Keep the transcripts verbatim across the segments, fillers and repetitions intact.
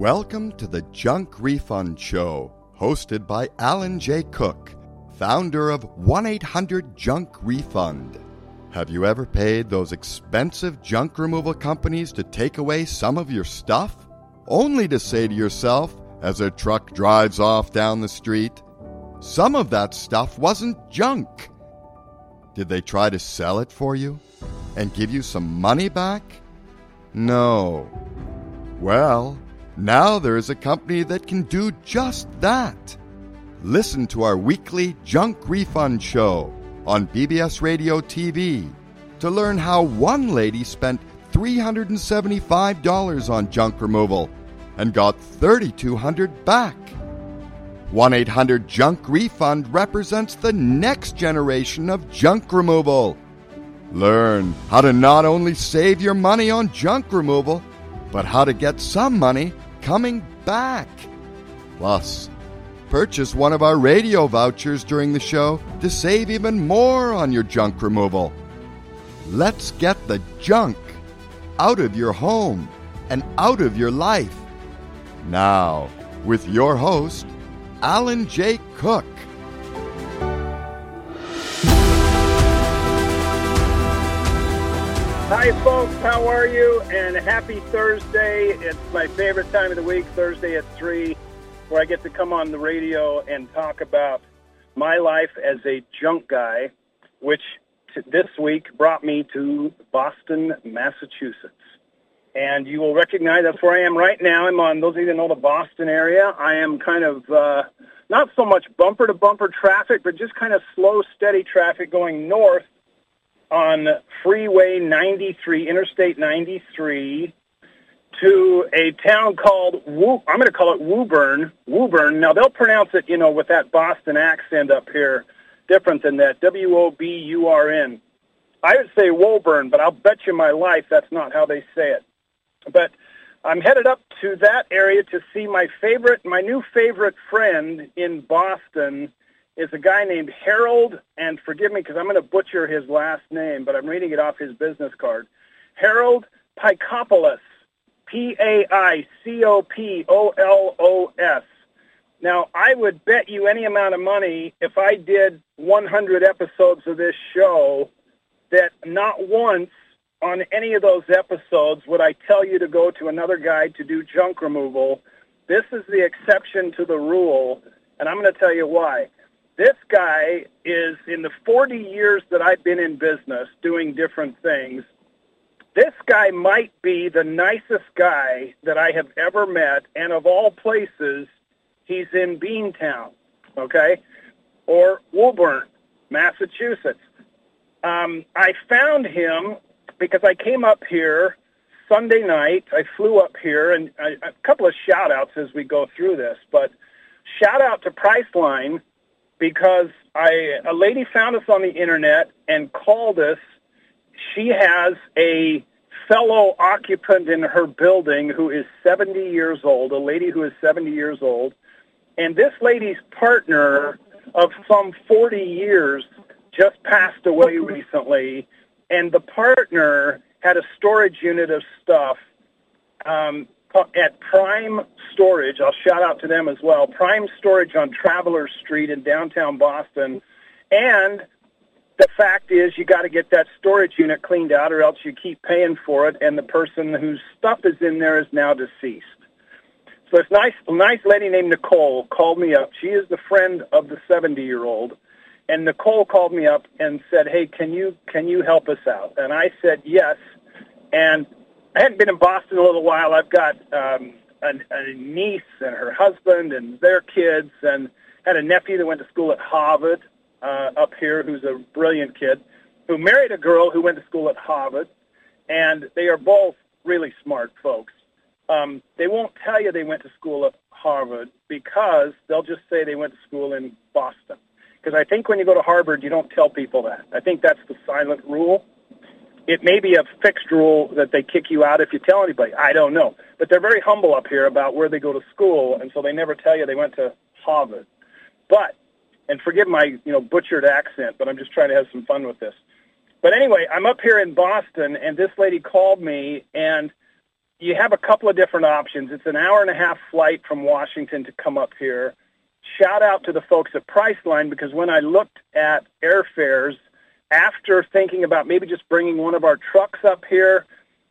Welcome to the Junk Refund Show, hosted by Alan J. Cook, founder of one eight hundred junk refund. Have you ever paid those expensive junk removal companies to take away some of your stuff, only to say to yourself as their truck drives off down the street, some of that stuff wasn't junk? Did they try to sell it for you and give you some money back? No. Well, now there is a company that can do just that. Listen to our weekly Junk Refund Show on B B S Radio T V to learn how one lady spent three hundred seventy-five dollars on junk removal and got three thousand two hundred dollars back. one eight hundred junk refund represents the next generation of junk removal. Learn how to not only save your money on junk removal, but how to get some money coming back. Plus, purchase one of our radio vouchers during the show to save even more on your junk removal. Let's get the junk out of your home and out of your life. Now, with your host, Alan J. Cook. Hi, folks. How are you? And happy Thursday. It's my favorite time of the week, Thursday at three, where I get to come on the radio and talk about my life as a junk guy, which t- this week brought me to Boston, Massachusetts. And you will recognize that's where I am right now. I'm on, those of you that know the Boston area, I am kind of uh, not so much bumper-to-bumper traffic, but just kind of slow, steady traffic going north on Freeway ninety-three, Interstate ninety-three, to a town called, Wo- I'm going to call it Woburn. Woburn. Now, they'll pronounce it, you know, with that Boston accent up here, different than that, W O B U R N. I would say Woburn, but I'll bet you my life that's not how they say it. But I'm headed up to that area to see my favorite, my new favorite friend in Boston is a guy named Harold, and forgive me because I'm going to butcher his last name, but I'm reading it off his business card. Harold Paicopolos, P A I C O P O L O S. Now, I would bet you any amount of money if I did one hundred episodes of this show that not once on any of those episodes would I tell you to go to another guy to do junk removal. This is the exception to the rule, and I'm going to tell you why. This guy is, in the forty years that I've been in business doing different things, this guy might be the nicest guy that I have ever met, and of all places, he's in Beantown, okay, or Woburn, Massachusetts. Um, I found him because I came up here Sunday night. I flew up here, and I, a couple of shout-outs as we go through this, but shout-out to Priceline because I, a lady found us on the Internet and called us. She has a fellow occupant in her building who is seventy years old, a lady who is seventy years old, and this lady's partner of some forty years just passed away recently, and the partner had a storage unit of stuff um, at Prime Storage. I'll shout out to them as well. Prime Storage on Traveler Street in downtown Boston. And the fact is you got to get that storage unit cleaned out or else you keep paying for it, and the person whose stuff is in there is now deceased. So it's nice. A nice lady named Nicole called me up. She is the friend of the seventy-year-old. And Nicole called me up and said, hey, can you can you help us out? And I said, yes. And I hadn't been in Boston a little while. I've got um, a, a niece and her husband and their kids, and had a nephew that went to school at Harvard uh, up here who's a brilliant kid, who married a girl who went to school at Harvard. And they are both really smart folks. Um, they won't tell you they went to school at Harvard because they'll just say they went to school in Boston. Because I think when you go to Harvard, you don't tell people that. I think that's the silent rule. It may be a fixed rule that they kick you out if you tell anybody. I don't know. But they're very humble up here about where they go to school, and so they never tell you they went to Harvard. But, and forgive my, you know, butchered accent, but I'm just trying to have some fun with this. But anyway, I'm up here in Boston, and this lady called me, and you have a couple of different options. It's an hour and a half flight from Washington to come up here. Shout out to the folks at Priceline, because when I looked at airfares, after thinking about maybe just bringing one of our trucks up here,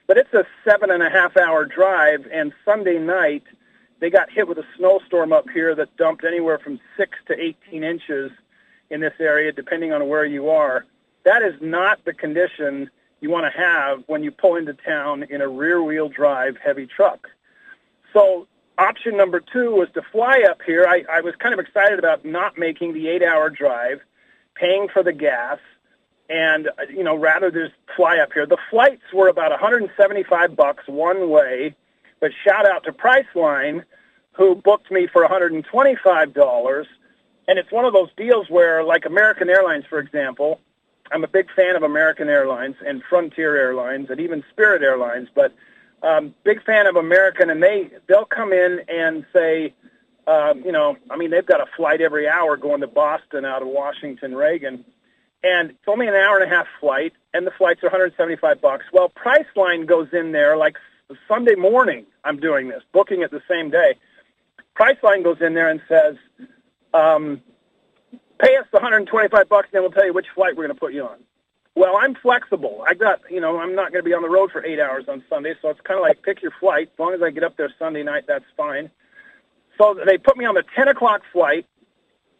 but it's a seven and a half hour drive, and Sunday night they got hit with a snowstorm up here that dumped anywhere from six to eighteen inches in this area, depending on where you are. That is not the condition you want to have when you pull into town in a rear-wheel drive heavy truck. So option number two was to fly up here. I, I was kind of excited about not making the eight-hour drive, paying for the gas, and, you know, rather just fly up here. The flights were about one hundred seventy-five bucks one way, but shout out to Priceline, who booked me for one hundred twenty-five dollars. And it's one of those deals where, like American Airlines, for example, I'm a big fan of American Airlines and Frontier Airlines and even Spirit Airlines, but um, big fan of American, and they, they'll come in and say, um, you know, I mean, they've got a flight every hour going to Boston out of Washington Reagan, and it's only an hour and a half flight, and the flights are one hundred seventy-five bucks. Well, Priceline goes in there, like Sunday morning I'm doing this, booking it the same day. Priceline goes in there and says, um, pay us the one hundred twenty-five bucks, and then we'll tell you which flight we're going to put you on. Well, I'm flexible. I got, you know, I'm not going to be on the road for eight hours on Sunday, so it's kind of like pick your flight. As long as I get up there Sunday night, that's fine. So they put me on the ten o'clock flight.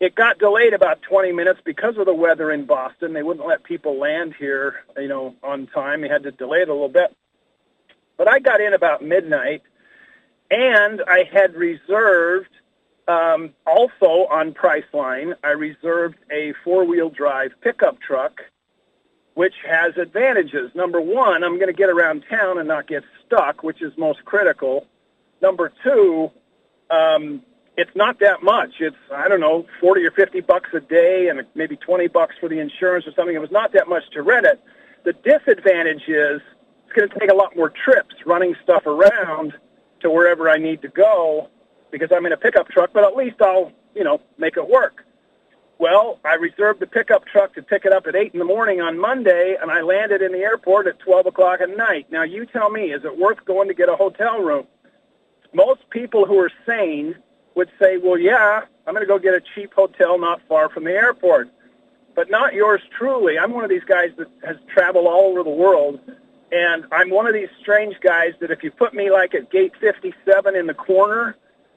It got delayed about twenty minutes because of the weather in Boston. They wouldn't let people land here, you know, on time. They had to delay it a little bit. But I got in about midnight, and I had reserved, Um, also on Priceline, I reserved a four-wheel drive pickup truck, which has advantages. Number one, I'm going to get around town and not get stuck, which is most critical. Number two, um, it's not that much. It's, I don't know, forty or fifty bucks a day and maybe twenty bucks for the insurance or something. It was not that much to rent it. The disadvantage is it's going to take a lot more trips running stuff around to wherever I need to go, because I'm in a pickup truck, but at least I'll, you know, make it work. Well, I reserved the pickup truck to pick it up at eight in the morning on Monday, and I landed in the airport at twelve o'clock at night. Now, you tell me, is it worth going to get a hotel room? Most people who are sane would say, well, yeah, I'm going to go get a cheap hotel not far from the airport, but not yours truly. I'm one of these guys that has traveled all over the world, and I'm one of these strange guys that if you put me, like, at gate fifty-seven in the corner,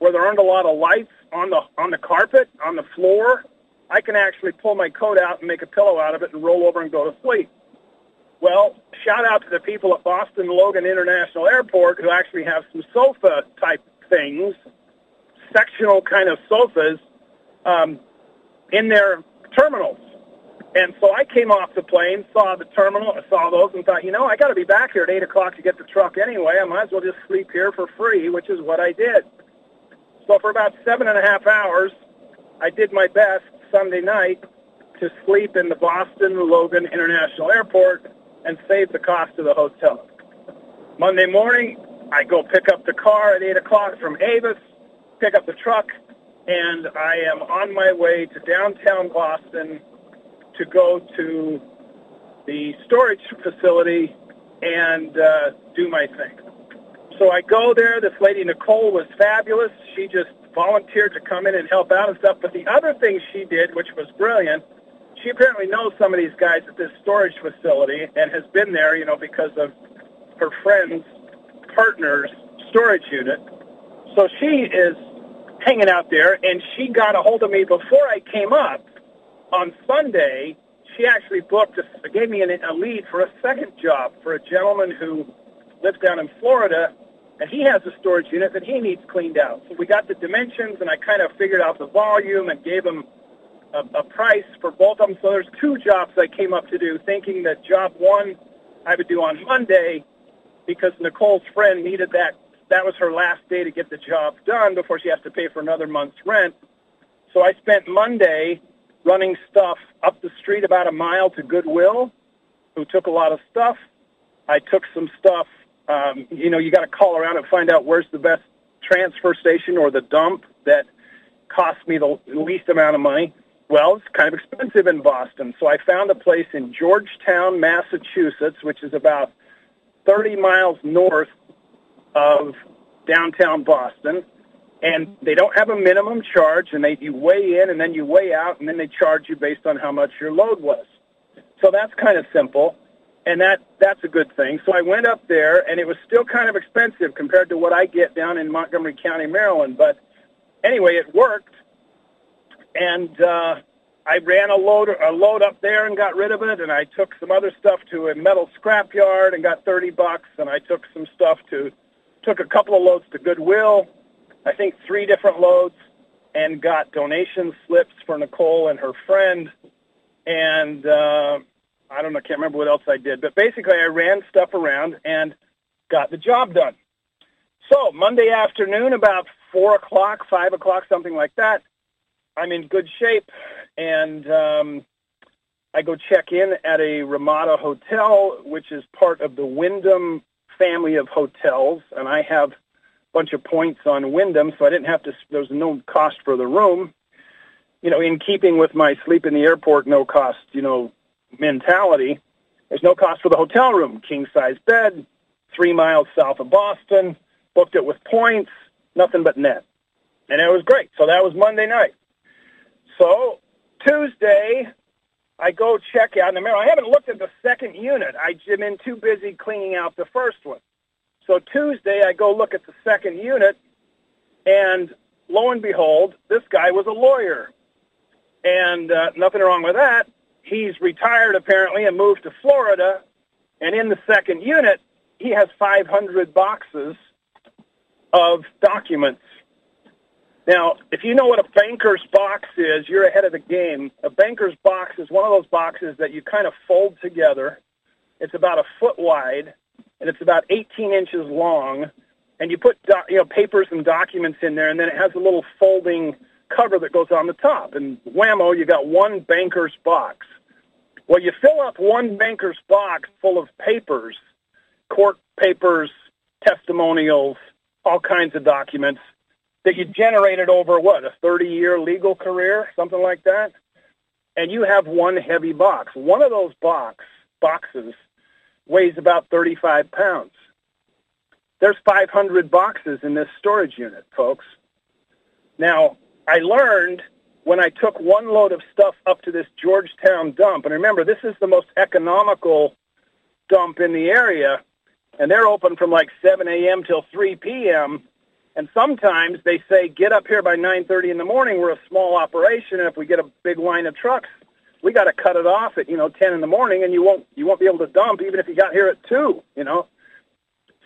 where there aren't a lot of lights on the on the carpet, on the floor, I can actually pull my coat out and make a pillow out of it and roll over and go to sleep. Well, shout out to the people at Boston Logan International Airport who actually have some sofa-type things, sectional kind of sofas, um, in their terminals. And so I came off the plane, saw the terminal, saw those, and thought, you know, I got to be back here at eight o'clock to get the truck anyway. I might as well just sleep here for free, which is what I did. So for about seven and a half hours, I did my best Sunday night to sleep in the Boston Logan International Airport and save the cost of the hotel. Monday morning, I go pick up the car at eight o'clock from Avis, pick up the truck, and I am on my way to downtown Boston to go to the storage facility and uh, do my thing. So I go there. This lady, Nicole, was fabulous. She just volunteered to come in and help out and stuff. But the other thing she did, which was brilliant, she apparently knows some of these guys at this storage facility and has been there, you know, because of her friend's partner's storage unit. So she is hanging out there, and she got a hold of me before I came up on Sunday. She actually booked, a, gave me a lead for a second job for a gentleman who lives down in Florida, and he has a storage unit that he needs cleaned out. So we got the dimensions, and I kind of figured out the volume and gave him a, a price for both of them. So there's two jobs I came up to do, thinking that job one I would do on Monday because Nicole's friend needed that. That was her last day to get the job done before she has to pay for another month's rent. So I spent Monday running stuff up the street about a mile to Goodwill, who took a lot of stuff. I took some stuff. Um, you know, you got to call around and find out where's the best transfer station or the dump that cost me the least amount of money. Well, it's kind of expensive in Boston, so I found a place in Georgetown, Massachusetts, which is about thirty miles north of downtown Boston, and they don't have a minimum charge, and they you weigh in, and then you weigh out, and then they charge you based on how much your load was. So that's kind of simple, and that that's a good thing. So I went up there, and it was still kind of expensive compared to what I get down in Montgomery County, Maryland. But anyway, it worked, and uh, I ran a load a load up there and got rid of it, and I took some other stuff to a metal scrap yard and got thirty bucks, and I took some stuff to took a couple of loads to Goodwill, I think three different loads, and got donation slips for Nicole and her friend, and uh, I don't know, can't remember what else I did, but basically I ran stuff around and got the job done. So Monday afternoon, about four o'clock, five o'clock, something like that, I'm in good shape, and um, I go check in at a Ramada hotel, which is part of the Wyndham family of hotels, and I have bunch of points on Wyndham, so I didn't have to, there was no cost for the room, you know, in keeping with my sleep in the airport, no cost, you know, mentality. There's no cost for the hotel room, king-size bed, three miles south of Boston, booked it with points, nothing but net. And it was great. So that was Monday night. So Tuesday, I go check out in the mirror. I haven't looked at the second unit. I've been too busy cleaning out the first one. So Tuesday, I go look at the second unit, and lo and behold, this guy was a lawyer. And uh, nothing wrong with that. He's retired, apparently, and moved to Florida. And in the second unit, he has five hundred boxes of documents. Now, if you know what a banker's box is, you're ahead of the game. A banker's box is one of those boxes that you kind of fold together. It's about a foot wide, and it's about eighteen inches long, and you put do- you know papers and documents in there, and then it has a little folding cover that goes on the top, and whammo, you got one banker's box. Well, you fill up one banker's box full of papers, court papers, testimonials, all kinds of documents that you generated over, what, a thirty-year legal career, something like that, and you have one heavy box. One of those box boxes weighs about thirty-five pounds. There's five hundred boxes in this storage unit, folks. Now, I learned when I took one load of stuff up to this Georgetown dump, and remember, this is the most economical dump in the area, and they're open from like seven a.m. till three p.m., and sometimes they say, get up here by nine thirty in the morning. We're a small operation, and if we get a big line of trucks, we got to cut it off at, you know, ten in the morning, and you won't you won't be able to dump even if you got here at two, you know.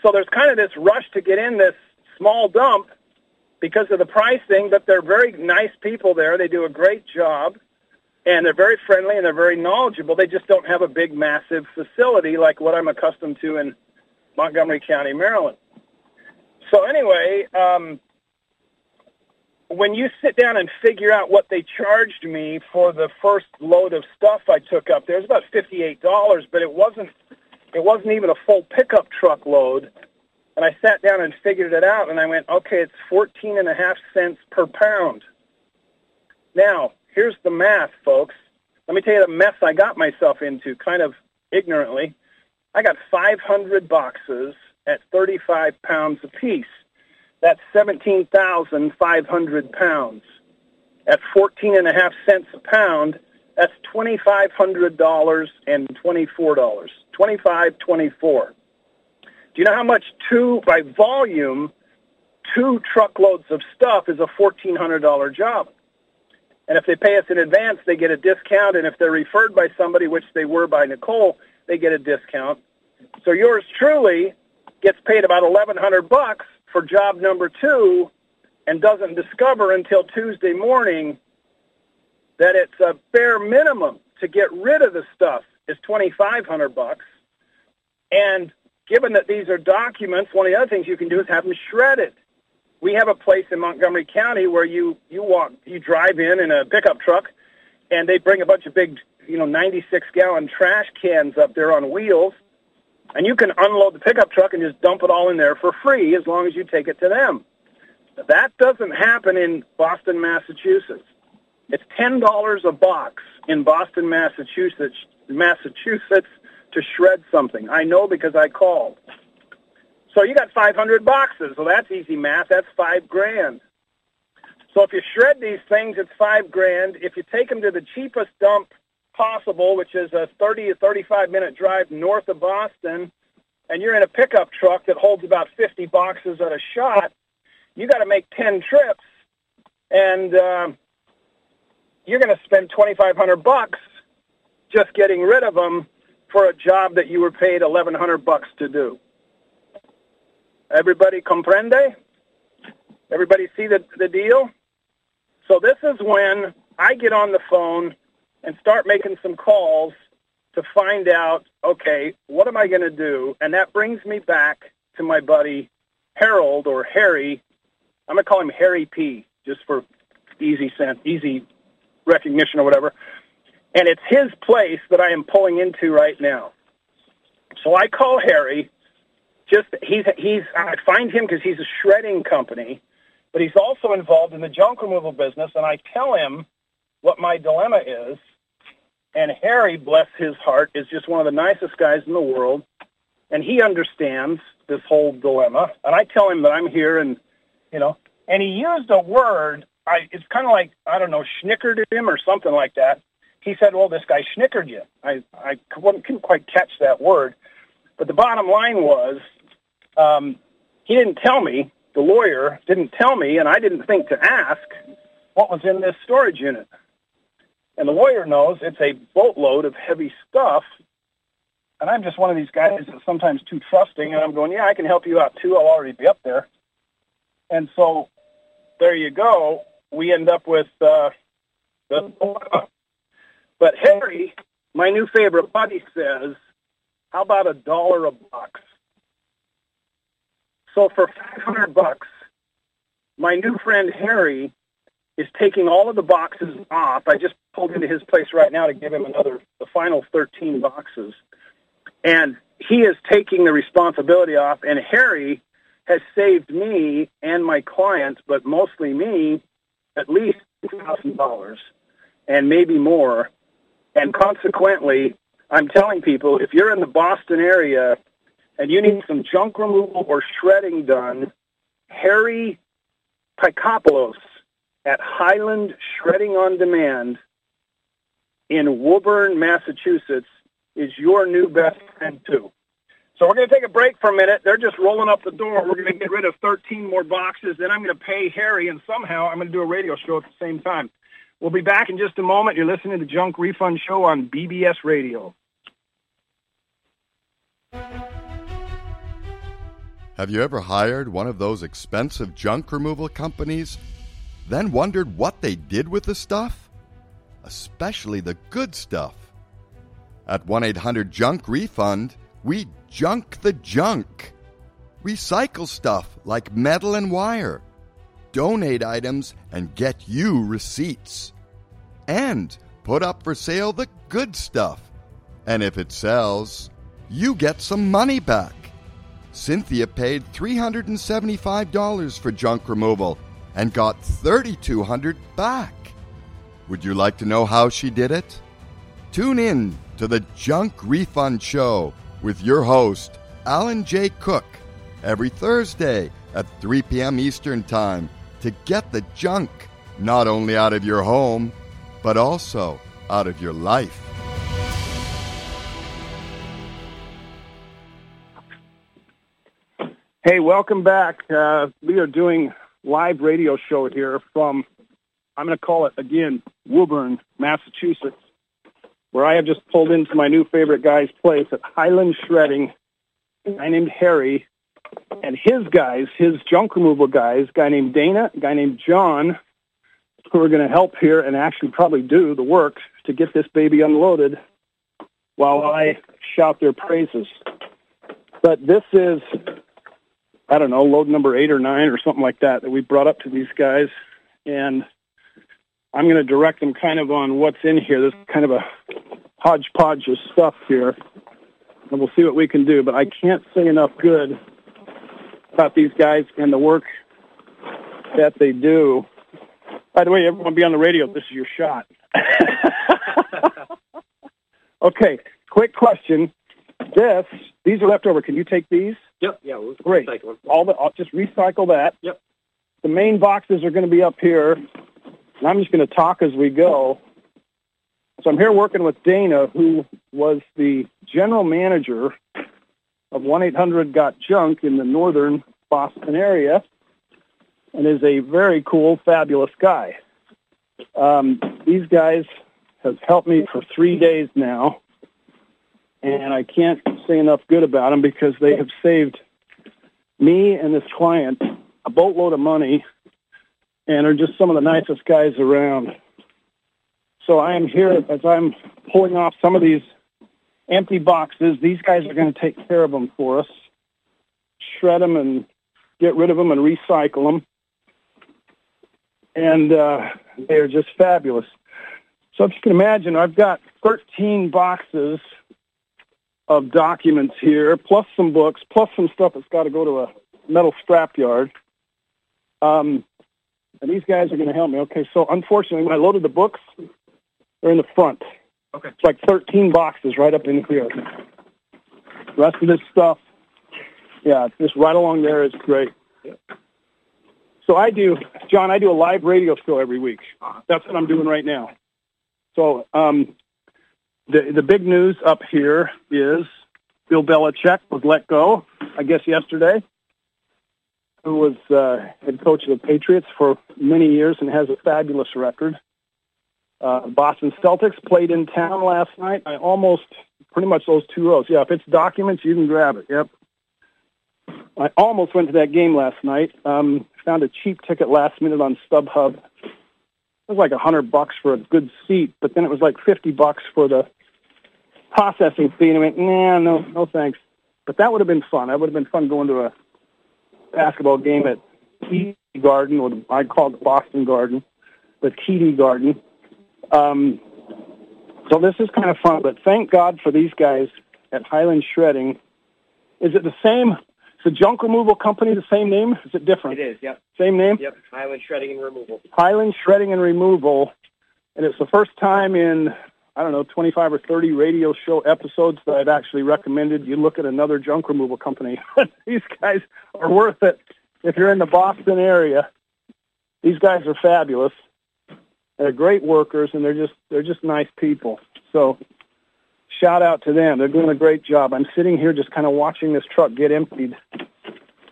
So there's kind of this rush to get in this small dump because of the pricing, but they're very nice people there. They do a great job, and they're very friendly, and they're very knowledgeable. They just don't have a big, massive facility like what I'm accustomed to in Montgomery County, Maryland. So anyway, um, when you sit down and figure out what they charged me for the first load of stuff I took up there, it was about fifty-eight dollars, but it wasn't it wasn't even a full pickup truck load. And I sat down and figured it out, and I went, okay, it's fourteen and a half cents per pound. Now, here's the math, folks. Let me tell you the mess I got myself into, kind of ignorantly. I got five hundred boxes at thirty-five pounds apiece. That's seventeen thousand five hundred pounds. At fourteen and a half cents a pound, that's two thousand five hundred dollars and twenty-four dollars. twenty-five, twenty-four. Do you know how much two, by volume, two truckloads of stuff is a fourteen hundred dollars job? And if they pay us in advance, they get a discount, and if they're referred by somebody, which they were by Nicole, they get a discount. So yours truly gets paid about eleven hundred bucks for job number two, and doesn't discover until Tuesday morning that it's a bare minimum to get rid of the stuff is twenty-five hundred bucks. And given that these are documents, one of the other things you can do is have them shredded. We have a place in Montgomery County where you you walk, you drive in in a pickup truck, and they bring a bunch of big, you know, ninety-six gallon trash cans up there on wheels. And you can unload the pickup truck and just dump it all in there for free as long as you take it to them. That doesn't happen in Boston, Massachusetts. It's ten dollars a box in Boston, Massachusetts, Massachusetts to shred something. I know because I called. So you got five hundred boxes, so that's easy math. That's five grand. So if you shred these things, it's five grand. If you take them to the cheapest dump possible, which is a thirty to thirty-five minute drive north of Boston, and you're in a pickup truck that holds about fifty boxes at a shot, you got to make ten trips, and uh, you're going to spend twenty-five hundred bucks just getting rid of them for a job that you were paid eleven hundred bucks to do. Everybody comprende? Everybody see the, the deal? So this is when I get on the phone and start making some calls to find out, okay, what am I going to do? And that brings me back to my buddy Harold, or Harry. I'm going to call him Harry P, just for easy sense, easy recognition or whatever. And it's his place that I am pulling into right now. So I call Harry. Just he's he's I find him because he's a shredding company, but he's also involved in the junk removal business, and I tell him what my dilemma is. And Harry, bless his heart, is just one of the nicest guys in the world, and he understands this whole dilemma. And I tell him that I'm here, and you know, and he used a word. I it's kind of like, I don't know, snickered at him or something like that. He said, "Well, this guy snickered you." I I couldn't quite catch that word, but the bottom line was. Um, he didn't tell me, the lawyer didn't tell me, and I didn't think to ask what was in this storage unit. And the lawyer knows it's a boatload of heavy stuff, and I'm just one of these guys that's sometimes too trusting, and I'm going, yeah, I can help you out too. I'll already be up there. And so there you go. We end up with uh, the... But Harry, my new favorite buddy, says, how about a dollar a box? So for five hundred bucks, my new friend Harry is taking all of the boxes off. I just pulled into his place right now to give him another, the final thirteen boxes. And he is taking the responsibility off, and Harry has saved me and my clients, but mostly me, at least two thousand dollars and maybe more. And consequently, I'm telling people, if you're in the Boston area, and you need some junk removal or shredding done, Harry Paicopolos at Highland Shredding on Demand in Woburn, Massachusetts, is your new best friend, too. So we're going to take a break for a minute. They're just rolling up the door. We're going to get rid of thirteen more boxes. Then I'm going to pay Harry, and somehow I'm going to do a radio show at the same time. We'll be back in just a moment. You're listening to the Junk Refund Show on B B S Radio. Have you ever hired one of those expensive junk removal companies, then wondered what they did with the stuff? Especially the good stuff. At one eight hundred junk refund, we junk the junk. Recycle stuff like metal and wire. Donate items and get you receipts. And put up for sale the good stuff. And if it sells, you get some money back. Cynthia paid three hundred seventy-five dollars for junk removal and got three thousand two hundred dollars back. Would you like to know how she did it? Tune in to the Junk Refund Show with your host, Alan J. Cook, every Thursday at three p.m. Eastern Time to get the junk not only out of your home, but also out of your life. Hey, welcome back. Uh, we are doing live radio show here from, I'm going to call it again, Woburn, Massachusetts, where I have just pulled into my new favorite guy's place at Highland Shredding, a guy named Harry, and his guys, his junk removal guys, a guy named Dana, a guy named John, who are going to help here and actually probably do the work to get this baby unloaded while I shout their praises. But this is... I don't know, load number eight or nine or something like that that we brought up to these guys. And I'm going to direct them kind of on what's in here. There's kind of a hodgepodge of stuff here. And we'll see what we can do. But I can't say enough good about these guys and the work that they do. By the way, everyone be on the radio. This is your shot. Okay, quick question. This, these are leftover. Can you take these? Yep. Yeah. We'll Great. Recycle. All the I'll just recycle that. Yep. The main boxes are going to be up here, and I'm just going to talk as we go. So I'm here working with Dana, who was the general manager of one eight hundred got junk in the northern Boston area, and is a very cool, fabulous guy. Um, these guys have helped me for three days now, and I can't say enough good about them because they have saved me and this client a boatload of money and are just some of the nicest guys around. So I am here as I'm pulling off some of these empty boxes. These guys are going to take care of them for us, shred them and get rid of them and recycle them. And uh, they're just fabulous. So if you can imagine, I've got thirteen boxes of documents here, plus some books, plus some stuff that's got to go to a metal scrap yard. Um, and these guys are going to help me. Okay, so unfortunately, when I loaded the books, they're in the front. Okay. It's like thirteen boxes right up in here. The rest of this stuff, yeah, just right along there is great. Yeah. So I do, John, I do a live radio show every week. That's what I'm doing right now. So um, the, the big news up here is Bill Belichick was let go, I guess yesterday, who was uh, head coach of the Patriots for many years and has a fabulous record. Uh, Boston Celtics played in town last night. I almost, pretty much those two rows. Yeah, if it's documents, you can grab it. Yep. I almost went to that game last night. Um, found a cheap ticket last minute on StubHub. It was like a hundred bucks for a good seat, but then it was like fifty bucks for the processing fee. And I went, nah, no, no thanks. But that would have been fun. That would have been fun going to a basketball game at T D Garden, or I call it Boston Garden, but T D Garden. Um, so this is kind of fun. But thank God for these guys at Highland Shredding. Is it the same? The junk removal company, the same name? Is it different? It is, yep. Same name? Yep, Highland Shredding and Removal. Highland Shredding and Removal, and it's the first time in, I don't know, twenty-five or thirty radio show episodes that I've actually recommended you look at another junk removal company. These guys are worth it. If you're in the Boston area, these guys are fabulous. They're great workers, and they're just they're just nice people. So shout out to them. They're doing a great job. I'm sitting here just kind of watching this truck get emptied,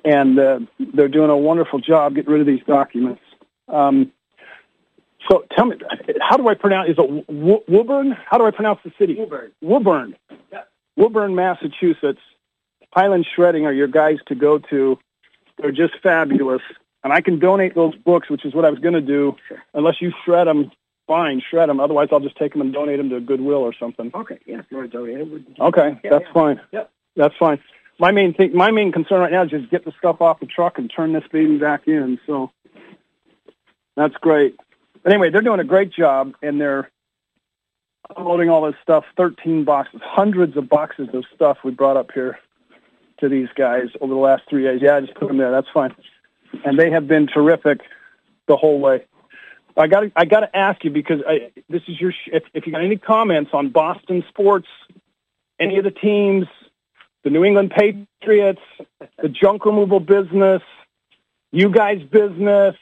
and uh, they're doing a wonderful job getting rid of these documents. Um, so tell me, how do I pronounce, is it w- Woburn? How do I pronounce the city? Woburn. Woburn. Yeah. Woburn, Massachusetts. Highland Shredding are your guys to go to. They're just fabulous. And I can donate those books, which is what I was going to do, sure. Unless you shred them. Fine, shred them. Otherwise, I'll just take them and donate them to Goodwill or something. Okay, yeah, if you want to donate them. Okay, yeah, that's yeah. fine. Yep. That's fine. My main thing, my main concern right now is just get the stuff off the truck and turn this baby back in. So that's great. But anyway, they're doing a great job, and they're unloading all this stuff, thirteen boxes, hundreds of boxes of stuff we brought up here to these guys over the last three days. Yeah, I just put them there. That's fine. And they have been terrific the whole way. I got I got to ask you because I, this is your. Sh- if, if you got any comments on Boston sports, any of the teams, the New England Patriots, the junk removal business, you guys' business,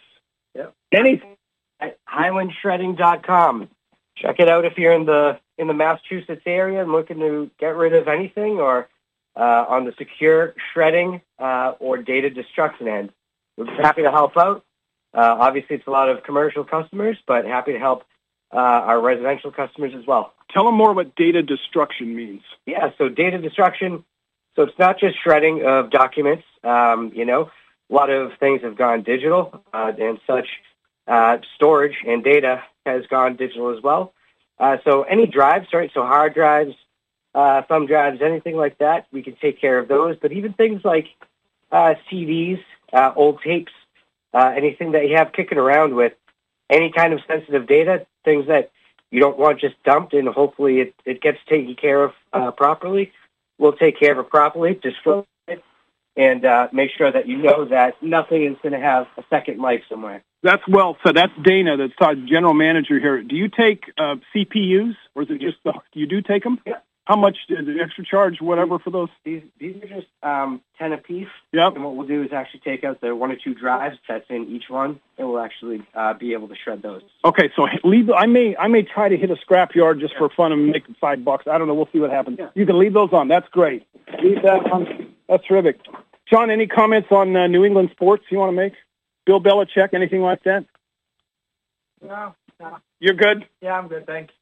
yep. Anything at highland shredding dot com. Check it out if you're in the in the Massachusetts area and looking to get rid of anything, or uh, on the secure shredding uh, or data destruction end. We're happy to help out. Uh, obviously, it's a lot of commercial customers, but happy to help uh, our residential customers as well. Tell them more what data destruction means. Yeah, so data destruction, so it's not just shredding of documents. Um, you know, a lot of things have gone digital uh, and such. Uh, storage and data has gone digital as well. Uh, so any drives, right, so hard drives, uh, thumb drives, anything like that, we can take care of those. But even things like uh, C Ds, uh, old tapes, Uh, anything that you have kicking around with, any kind of sensitive data, things that you don't want just dumped, and hopefully it, it gets taken care of uh, properly. We'll take care of it properly, destroy it, and uh, make sure that you know that nothing is going to have a second life somewhere. That's well said. That's Dana, that's our general manager here. Do you take uh, C P Us, or is it just the, you do take them? Yeah. How much did the extra charge, whatever, for those? These these are just um, ten a piece. Yep. And what we'll do is actually take out the one or two drives that's in each one, and we'll actually uh, be able to shred those. Okay, so leave. I may I may try to hit a scrap yard just yeah. for fun and make five bucks. I don't know. We'll see what happens. Yeah. You can leave those on. That's great. Leave that on. That's terrific. John, any comments on uh, New England sports you want to make? Bill Belichick, anything like that? No, no. You're good? Yeah, I'm good. Thanks.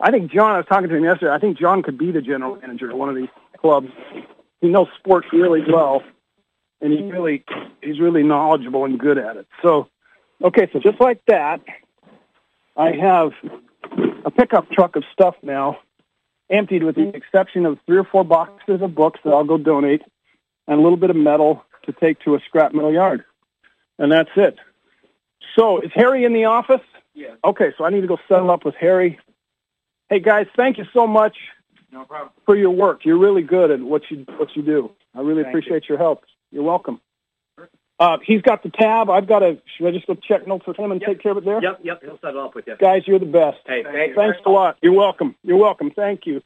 I think John, I was talking to him yesterday, I think John could be the general manager of one of these clubs. He knows sports really well, and he's really he's really knowledgeable and good at it. So, okay, so just like that, I have a pickup truck of stuff now, emptied with the exception of three or four boxes of books that I'll go donate, and a little bit of metal to take to a scrap metal yard. And that's it. So, is Harry in the office? Yeah. Okay, so I need to go settle up with Harry. Hey, guys, thank you so much no problem. for your work. You're really good at what you what you do. I really thank appreciate you. your help. You're welcome. Uh, he's got the tab. I've got to, should I just go check notes with him and yep. take care of it there? Yep, yep, he'll settle up with you. Guys, you're the best. Hey, thank thank you. Thanks a lot. You're welcome. You're welcome. Thank you.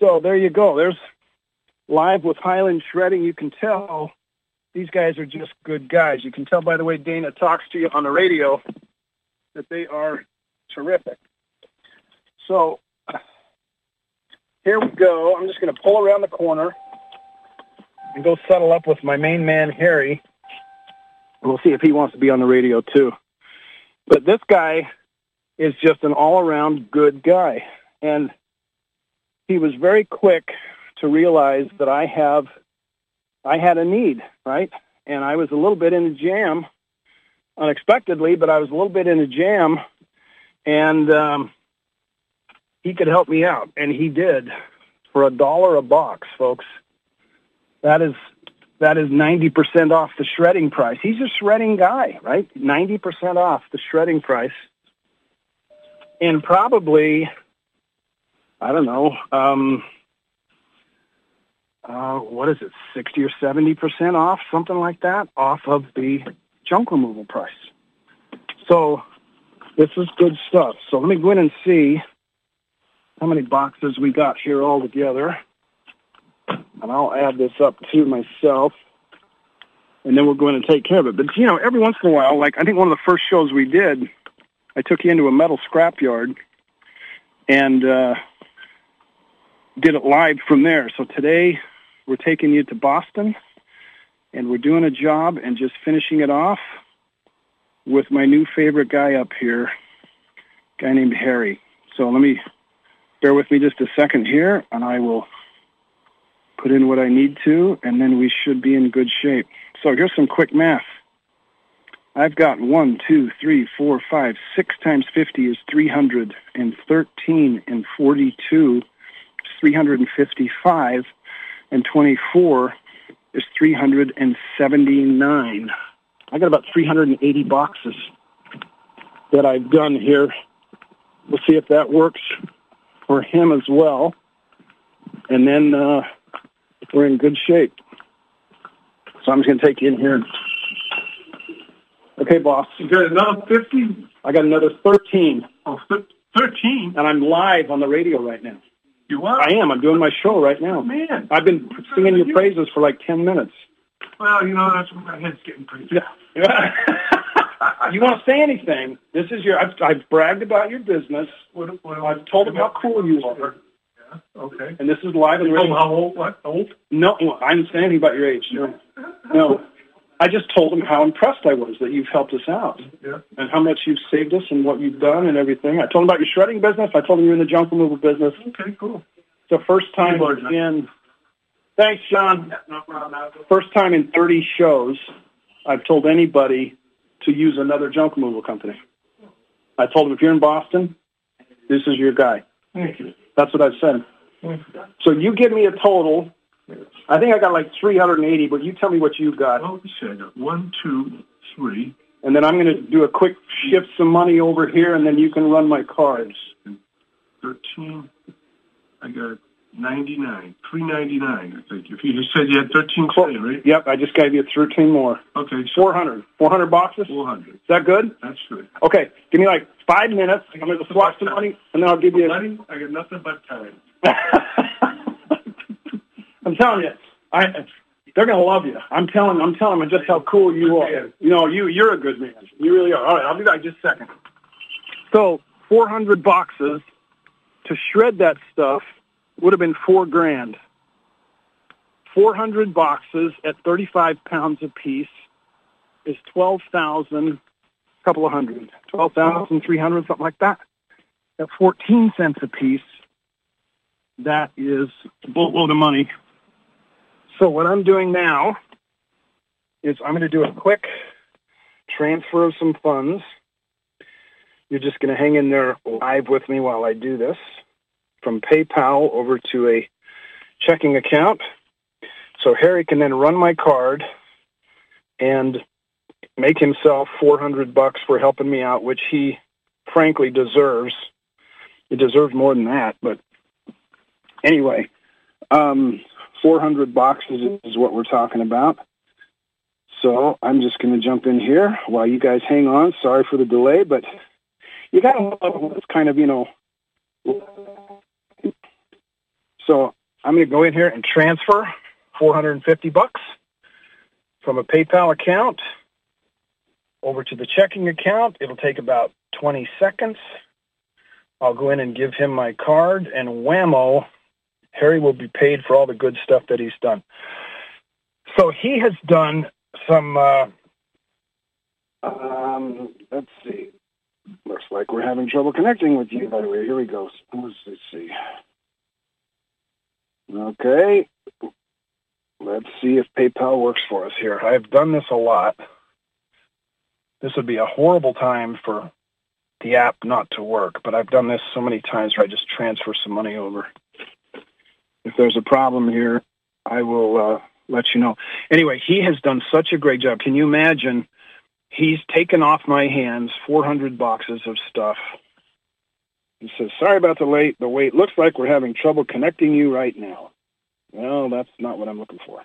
So there you go. There's Live with Highland Shredding. You can tell these guys are just good guys. You can tell by the way Dana talks to you on the radio that they are terrific. So here we go. I'm just going to pull around the corner and go settle up with my main man, Harry. We'll see if he wants to be on the radio, too. But this guy is just an all-around good guy. And he was very quick to realize that I have, I had a need, right? And I was a little bit in a jam, unexpectedly, but I was a little bit in a jam, and um, he could help me out, and he did for a dollar a box, folks. That is that is ninety percent off the shredding price. He's a shredding guy, right? ninety percent off the shredding price. And probably, I don't know, um, uh, what is it, sixty or seventy percent off, something like that, off of the junk removal price. So this is good stuff. So let me go in and see how many boxes we got here all together. And I'll add this up to myself, and then we're going to take care of it. But, you know, every once in a while, like I think one of the first shows we did, I took you into a metal scrapyard and uh, did it live from there. So today we're taking you to Boston, and we're doing a job and just finishing it off with my new favorite guy up here, a guy named Harry. So let me, bear with me just a second here, and I will put in what I need to, and then we should be in good shape. So here's some quick math. I've got one, two, three, four, five, six times fifty is three hundred, and thirteen and forty-two is three hundred fifty-five, and twenty-four is three hundred seventy-nine. I got about three hundred eighty boxes that I've done here. We'll see if that works for him as well. And then uh, we're in good shape. So I'm just going to take you in here. Okay, boss. You got another fifteen? I got another thirteen. Oh, thirteen? And I'm live on the radio right now. You are? I am. I'm doing my show right now. Oh, man. I've been singing your praises for like ten minutes. Well, you know, that's when my head's getting pretty big. Yeah. You want to say anything? This is your. I've, I've bragged about your business. What, what, I've told them how cool you are. Yeah. Okay. And this is live and radio. How old? What? Old? No, I didn't say anything about your age. No. No. I just told them how impressed I was that you've helped us out. Yeah. And how much you've saved us and what you've done and everything. I told them about your shredding business. I told them you're in the junk removal business. Okay. Cool. It's the first time in. Thanks, John. First time in thirty shows I've told anybody to use another junk removal company. I told them, if you're in Boston, this is your guy. Thank you. That's what I've said. So you give me a total. I think I got like three hundred eighty, but you tell me what you got. Oh, you said one, two, three. And then I'm going to do a quick shift some money over here, and then you can run my cards. thirteen. I got ninety-nine, three ninety-nine. I think if you just said you had thirteen, today, right? Yep, I just gave you thirteen more. Okay, so four hundred, four hundred boxes. Four hundred. Is that good? That's good. Okay, give me like Five minutes. I'm going to swap some money, and then I'll give you a... Money, I got nothing but time. I'm telling you, I, they're going to love you. I'm telling I'm telling them just how cool you are. You know, you, you're a good man. You really are. All right, I'll be back just a second. So four hundred boxes to shred that stuff would have been four grand. four hundred boxes at thirty-five pounds a piece is twelve thousand. Couple of hundred, twelve thousand three hundred, something like that. At fourteen cents a piece, that is a boatload of money. So what I'm doing now is I'm going to do a quick transfer of some funds. You're just going to hang in there live with me while I do this. From PayPal over to a checking account. So Harry can then run my card and make himself four hundred bucks for helping me out, which he frankly deserves. He deserves more than that, but anyway, um, four hundred boxes is what we're talking about. So I'm just going to jump in here while you guys hang on. Sorry for the delay, but you got to love this kind of, you know. So I'm going to go in here and transfer four hundred fifty bucks from a PayPal account over to the checking account. It'll take about twenty seconds. I'll go in and give him my card, and whammo, Harry will be paid for all the good stuff that he's done. So he has done some, uh, um, let's see. Looks like we're having trouble connecting with you, by the way. Here we go. Let's see. Okay. Let's see if PayPal works for us here. I've done this a lot. This would be a horrible time for the app not to work, but I've done this so many times where I just transfer some money over. If there's a problem here, I will uh, let you know. Anyway, he has done such a great job. Can you imagine? He's taken off my hands four hundred boxes of stuff. He says, sorry about the late. The wait. Looks like we're having trouble connecting you right now. Well, that's not what I'm looking for.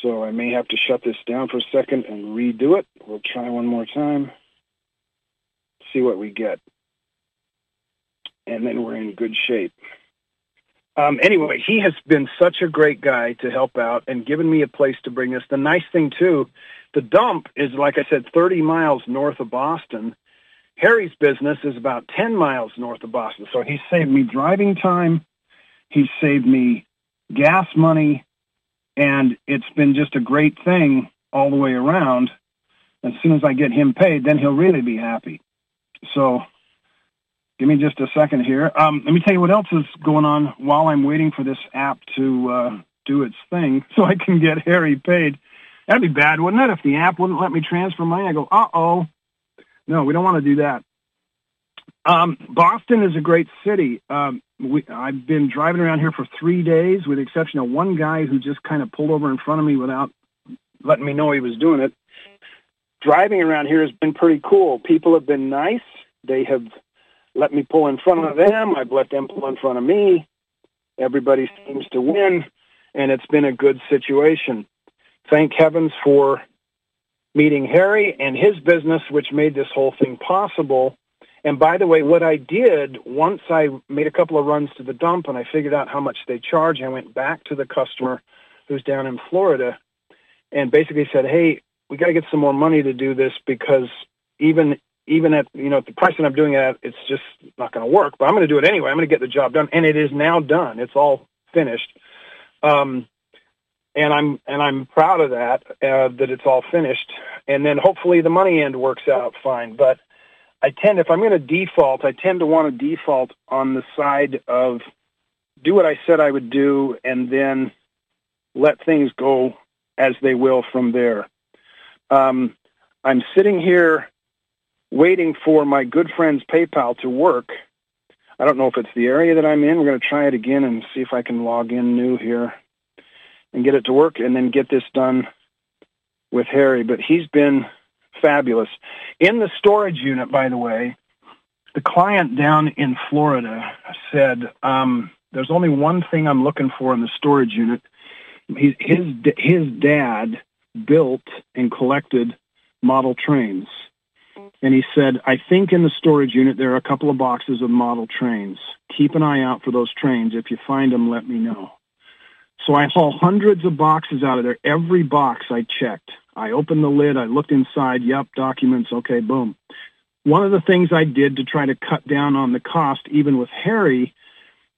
So I may have to shut this down for a second and redo it. We'll try one more time, see what we get. And then we're in good shape. Um, anyway, he has been such a great guy to help out and given me a place to bring this. The nice thing, too, the dump is, like I said, thirty miles north of Boston. Harry's business is about ten miles north of Boston. So he saved me driving time. He saved me gas money. And it's been just a great thing all the way around. As soon as I get him paid, then he'll really be happy. So give me just a second here. Um, let me tell you what else is going on while I'm waiting for this app to uh, do its thing so I can get Harry paid. That'd be bad, wouldn't it, if the app wouldn't let me transfer money? I go, uh-oh. No, we don't want to do that. Um, Boston is a great city. Um, we, I've been driving around here for three days with the exception of one guy who just kind of pulled over in front of me without letting me know he was doing it. Driving around here has been pretty cool. People have been nice. They have let me pull in front of them. I've let them pull in front of me. Everybody seems to win, and it's been a good situation. Thank heavens for meeting Harry and his business, which made this whole thing possible. And by the way, what I did, once I made a couple of runs to the dump and I figured out how much they charge, I went back to the customer who's down in Florida and basically said, hey, we got to get some more money to do this because even even at you know at the price that I'm doing it at, it's just not going to work. But I'm going to do it anyway. I'm going to get the job done. And it is now done. It's all finished. Um, and I'm and I'm proud of that, uh, that it's all finished. And then hopefully the money end works out fine. But I tend, if I'm going to default, I tend to want to default on the side of do what I said I would do and then let things go as they will from there. Um, I'm sitting here waiting for my good friend's PayPal to work. I don't know if it's the area that I'm in. We're going to try it again and see if I can log in new here and get it to work and then get this done with Harry. But he's been fabulous. In the storage unit, by the way, the client down in Florida said, um, there's only one thing I'm looking for in the storage unit. He, his, his dad built and collected model trains. And he said, I think in the storage unit there are a couple of boxes of model trains. Keep an eye out for those trains. If you find them, let me know. So I haul hundreds of boxes out of there. Every box I checked. I opened the lid. I looked inside. Yep, documents. Okay, boom. One of the things I did to try to cut down on the cost, even with Harry,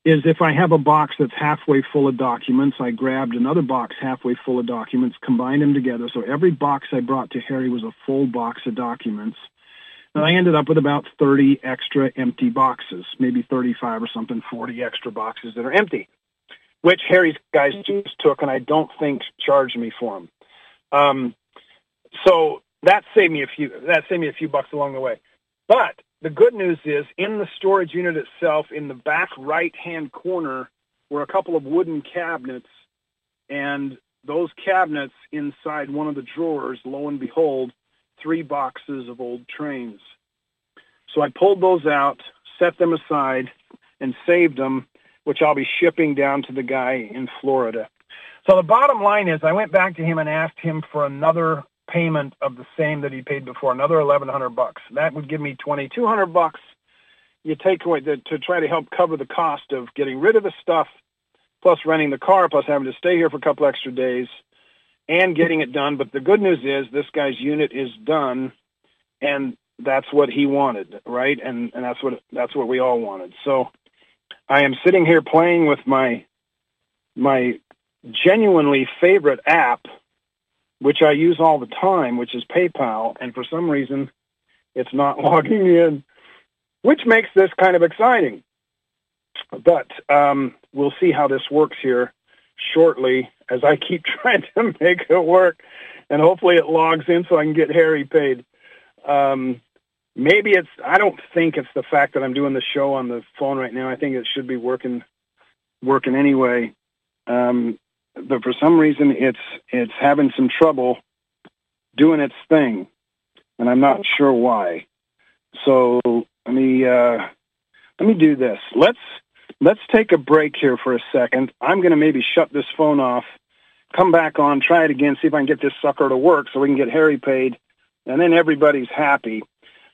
is if I have a box that's halfway full of documents, I grabbed another box halfway full of documents, combined them together. So every box I brought to Harry was a full box of documents. And I ended up with about thirty extra empty boxes, maybe thirty-five or something, forty extra boxes that are empty, which Harry's guys just took and I don't think charged me for them. Um, so that saved me a few, that saved me a few bucks along the way. But the good news is in the storage unit itself, in the back right-hand corner, were a couple of wooden cabinets, and those cabinets inside one of the drawers, lo and behold, three boxes of old trains. So I pulled those out, set them aside, and saved them, which I'll be shipping down to the guy in Florida. So the bottom line is I went back to him and asked him for another payment of the same that he paid before, another eleven hundred bucks. That would give me twenty-two hundred bucks. You take away the, to try to help cover the cost of getting rid of the stuff, plus renting the car, plus having to stay here for a couple extra days and getting it done. But the good news is this guy's unit is done, and that's what he wanted, right? And and that's what that's what we all wanted. So I am sitting here playing with my my genuinely favorite app, which I use all the time, which is PayPal, and for some reason, it's not logging in, which makes this kind of exciting. But um, we'll see how this works here shortly as I keep trying to make it work, and hopefully it logs in so I can get Harry paid. Um, maybe it's, I don't think it's the fact that I'm doing the show on the phone right now. I think it should be working, working anyway. Um, But for some reason, it's it's having some trouble doing its thing, and I'm not sure why. So let me uh, let me do this. Let's let's take a break here for a second. I'm going to maybe shut this phone off, come back on, try it again, see if I can get this sucker to work so we can get Harry paid, and then everybody's happy.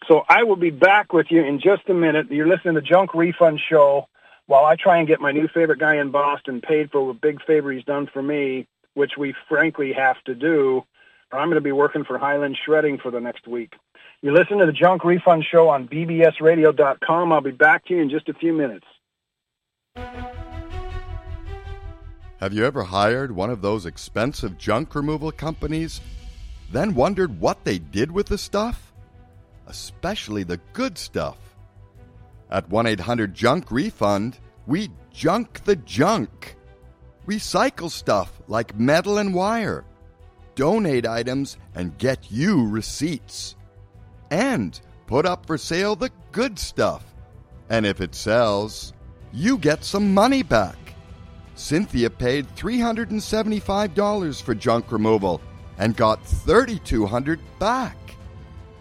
So I will be back with you in just a minute. You're listening to Junk Refund Show, while I try and get my new favorite guy in Boston paid for a big favor he's done for me, which we frankly have to do, or I'm going to be working for Highland Shredding for the next week. You listen to the Junk Refund Show on b b s radio dot com. I'll be back to you in just a few minutes. Have you ever hired one of those expensive junk removal companies, then wondered what they did with the stuff? Especially the good stuff. At one eight hundred junk refund, we junk the junk. Recycle stuff like metal and wire. Donate items and get you receipts. And put up for sale the good stuff. And if it sells, you get some money back. Cynthia paid three hundred seventy-five dollars for junk removal and got three thousand two hundred dollars back.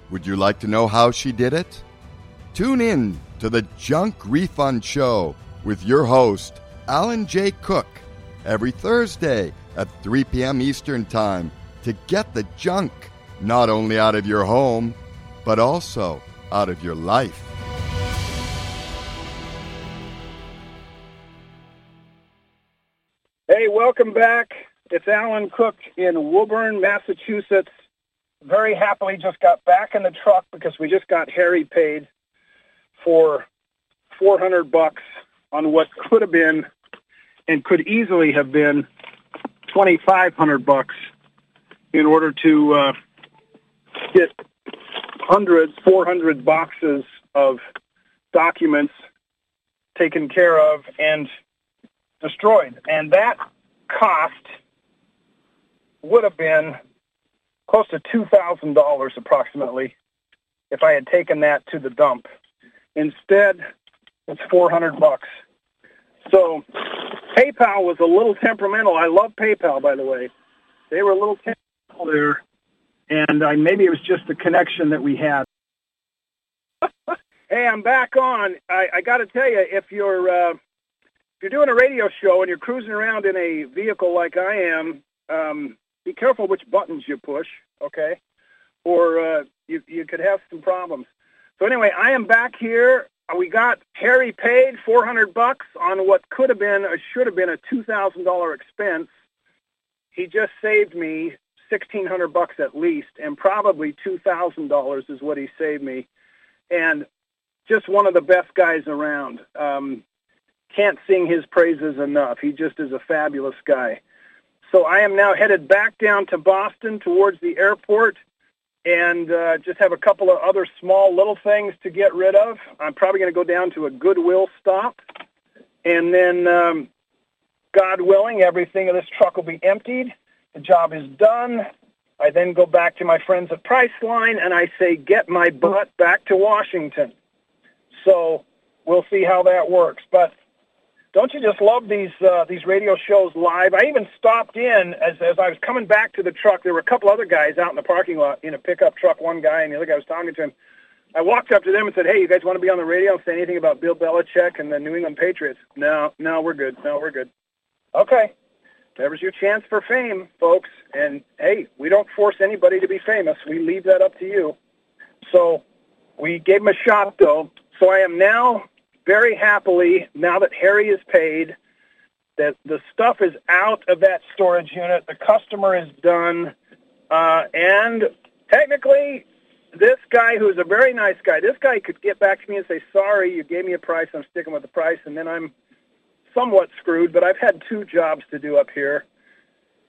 Would you like to know how she did it? Tune in to the Junk Refund Show with your host, Alan J. Cook, every Thursday at three p.m. Eastern Time to get the junk not only out of your home, but also out of your life. Hey, welcome back. It's Alan Cook in Woburn, Massachusetts. Very happily just got back in the truck because we just got Harry paid for four hundred bucks on what could have been and could easily have been twenty-five hundred bucks in order to uh, get hundreds, four hundred boxes of documents taken care of and destroyed. And that cost would have been close to two thousand dollars approximately if I had taken that to the dump. Instead, it's four hundred bucks. So PayPal was a little temperamental. I love PayPal, by the way. They were a little temperamental there, and I, maybe it was just the connection that we had. Hey, I'm back on. I, I got to tell you, if you're uh, if you're doing a radio show and you're cruising around in a vehicle like I am, um, be careful which buttons you push, okay? or uh, you, you could have some problems. So anyway, I am back here. We got Harry paid four hundred bucks on what could have been or should have been a two thousand dollars expense. He just saved me sixteen hundred bucks at least, and probably two thousand dollars is what he saved me. And just one of the best guys around. Um, can't sing his praises enough. He just is a fabulous guy. So I am now headed back down to Boston towards the airport, and uh, just have a couple of other small little things to get rid of. I'm probably going to go down to a Goodwill stop, and then, um, God willing, everything of this truck will be emptied. The job is done. I then go back to my friends at Priceline, and I say, get my butt back to Washington. So we'll see how that works. But don't you just love these uh, these radio shows live? I even stopped in as as I was coming back to the truck. There were a couple other guys out in the parking lot in a pickup truck, one guy and the other guy was talking to him. I walked up to them and said, hey, you guys want to be on the radio and say anything about Bill Belichick and the New England Patriots? No, no, we're good. No, we're good. Okay. There was your chance for fame, folks. And, hey, we don't force anybody to be famous. We leave that up to you. So we gave him a shot, though. So I am now... very happily, now that Harry is paid, that the stuff is out of that storage unit, the customer is done, uh, and technically, this guy, who's a very nice guy, this guy could get back to me and say, sorry, you gave me a price, I'm sticking with the price, and then I'm somewhat screwed, but I've had two jobs to do up here.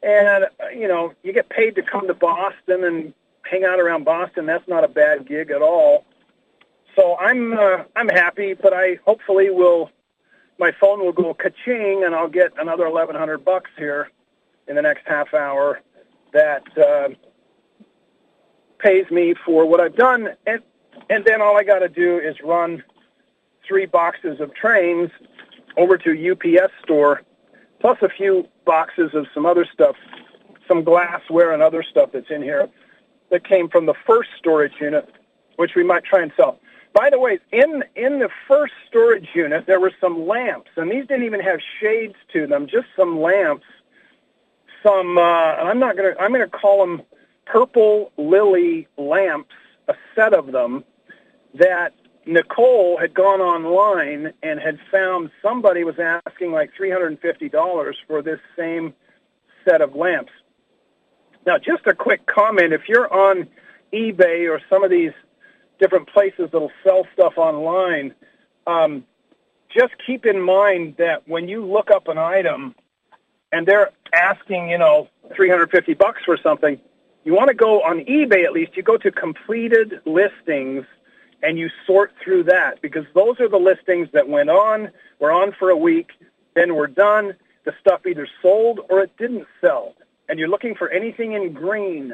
And, you know, you get paid to come to Boston and hang out around Boston, that's not a bad gig at all. So I'm uh, I'm happy, but I hopefully will, my phone will go ka-ching, and I'll get another eleven hundred bucks here in the next half hour that uh, pays me for what I've done. And, and then all I got to do is run three boxes of trains over to a U P S store, plus a few boxes of some other stuff, some glassware and other stuff that's in here that came from the first storage unit, which we might try and sell. By the way, in in the first storage unit, there were some lamps, and these didn't even have shades to them, just some lamps. Some, uh, I'm not gonna, I'm gonna call them purple lily lamps, a set of them that Nicole had gone online and had found somebody was asking like three hundred fifty dollars for this same set of lamps. Now, just a quick comment: if you're on eBay or some of these different places that'll sell stuff online, um, just keep in mind that when you look up an item and they're asking, you know, three hundred fifty bucks for something, you want to go on eBay at least, you go to completed listings and you sort through that, because those are the listings that went on, were on for a week, then were done, the stuff either sold or it didn't sell. And you're looking for anything in green.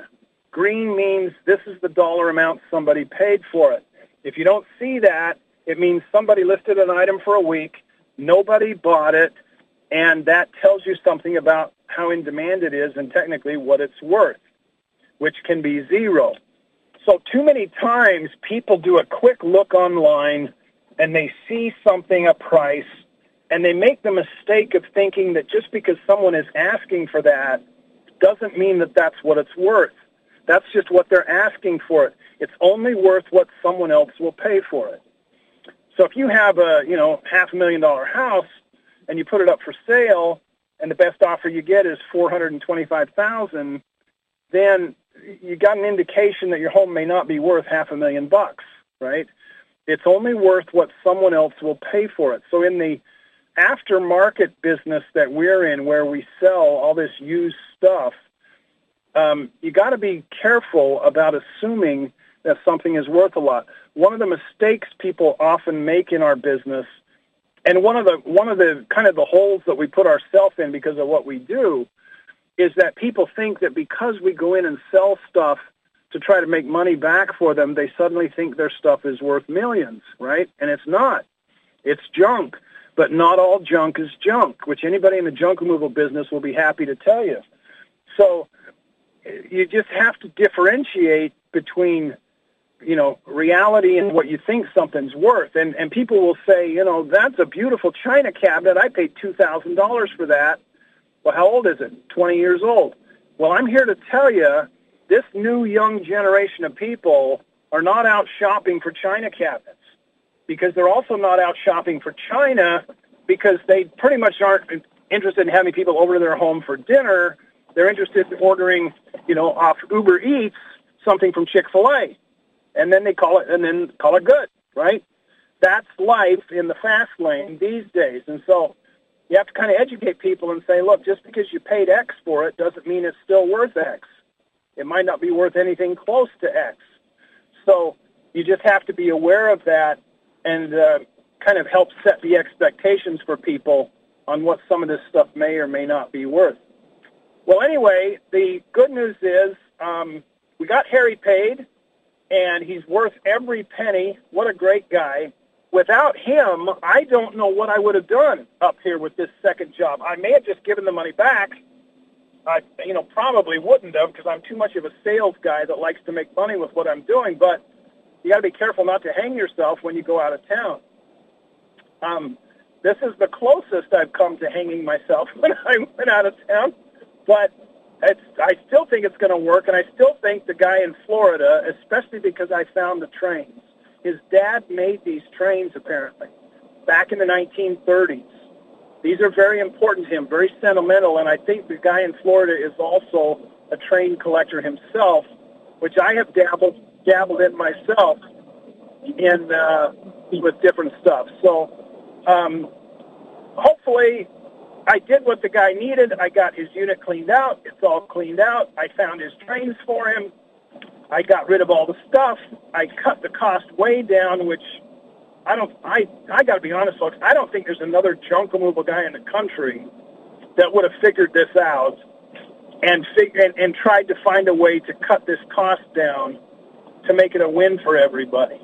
Green means this is the dollar amount somebody paid for it. If you don't see that, it means somebody listed an item for a week, nobody bought it, and that tells you something about how in demand it is and technically what it's worth, which can be zero. So too many times people do a quick look online and they see something, a price, and they make the mistake of thinking that just because someone is asking for that doesn't mean that that's what it's worth. That's just what they're asking for it. It's only worth what someone else will pay for it. So if you have a, you know, half a million dollar house and you put it up for sale and the best offer you get is four hundred twenty-five thousand dollars, then you got an indication that your home may not be worth half a million bucks, right? It's only worth what someone else will pay for it. So in the aftermarket business that we're in, where we sell all this used stuff, Um, you got to be careful about assuming that something is worth a lot. One of the mistakes people often make in our business, and one of the one of the kind of the holes that we put ourselves in because of what we do, is that people think that because we go in and sell stuff to try to make money back for them, they suddenly think their stuff is worth millions, right? And it's not. It's junk, but not all junk is junk, which anybody in the junk removal business will be happy to tell you. So you just have to differentiate between, you know, reality and what you think something's worth. And and people will say, you know, that's a beautiful china cabinet. I paid two thousand dollars for that. Well, how old is it? twenty years old. Well, I'm here to tell you this new young generation of people are not out shopping for china cabinets, because they're also not out shopping for china because they pretty much aren't interested in having people over to their home for dinner. They're interested in ordering, you know, off Uber Eats something from Chick-fil-A, and then they call it and then call it good, right? That's life in the fast lane these days. And so you have to kind of educate people and say, look, just because you paid X for it doesn't mean it's still worth X. It might not be worth anything close to X. So you just have to be aware of that and uh, kind of help set the expectations for people on what some of this stuff may or may not be worth. Well, anyway, the good news is um, we got Harry paid, and he's worth every penny. What a great guy. Without him, I don't know what I would have done up here with this second job. I may have just given the money back. I, you know, probably wouldn't have, because I'm too much of a sales guy that likes to make money with what I'm doing. But you got to be careful not to hang yourself when you go out of town. Um, this is the closest I've come to hanging myself when I went out of town. But it's, I still think it's going to work, and I still think the guy in Florida, especially because I found the trains. His dad made these trains, apparently, back in the nineteen thirties. These are very important to him, very sentimental, and I think the guy in Florida is also a train collector himself, which I have dabbled dabbled in myself in uh, with different stuff. So um, hopefully I did what the guy needed. I got his unit cleaned out. It's all cleaned out. I found his trains for him. I got rid of all the stuff. I cut the cost way down, which I don't, I, I got to be honest, folks, I don't think there's another junk removal guy in the country that would have figured this out and, fig- and and tried to find a way to cut this cost down to make it a win for everybody.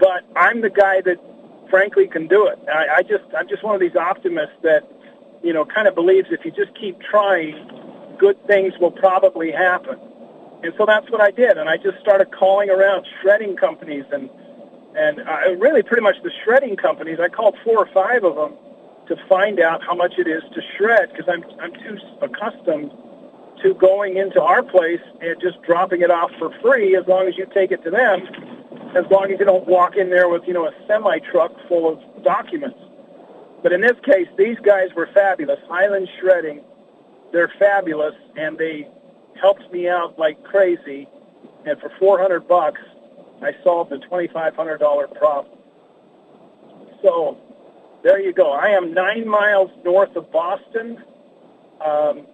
But I'm the guy that, frankly, can do it. I, I just, I'm just one of these optimists that, you know, kind of believes if you just keep trying, good things will probably happen. And so that's what I did, and I just started calling around shredding companies and and I, really pretty much the shredding companies. I called four or five of them to find out how much it is to shred, because I'm I'm too accustomed to going into our place and just dropping it off for free as long as you take it to them, as long as you don't walk in there with, you know, a semi-truck full of documents. But in this case, these guys were fabulous. Highland Shredding, they're fabulous, and they helped me out like crazy, and for four hundred bucks, I solved a twenty-five hundred dollars problem. So there you go. I am nine miles north of Boston. Um,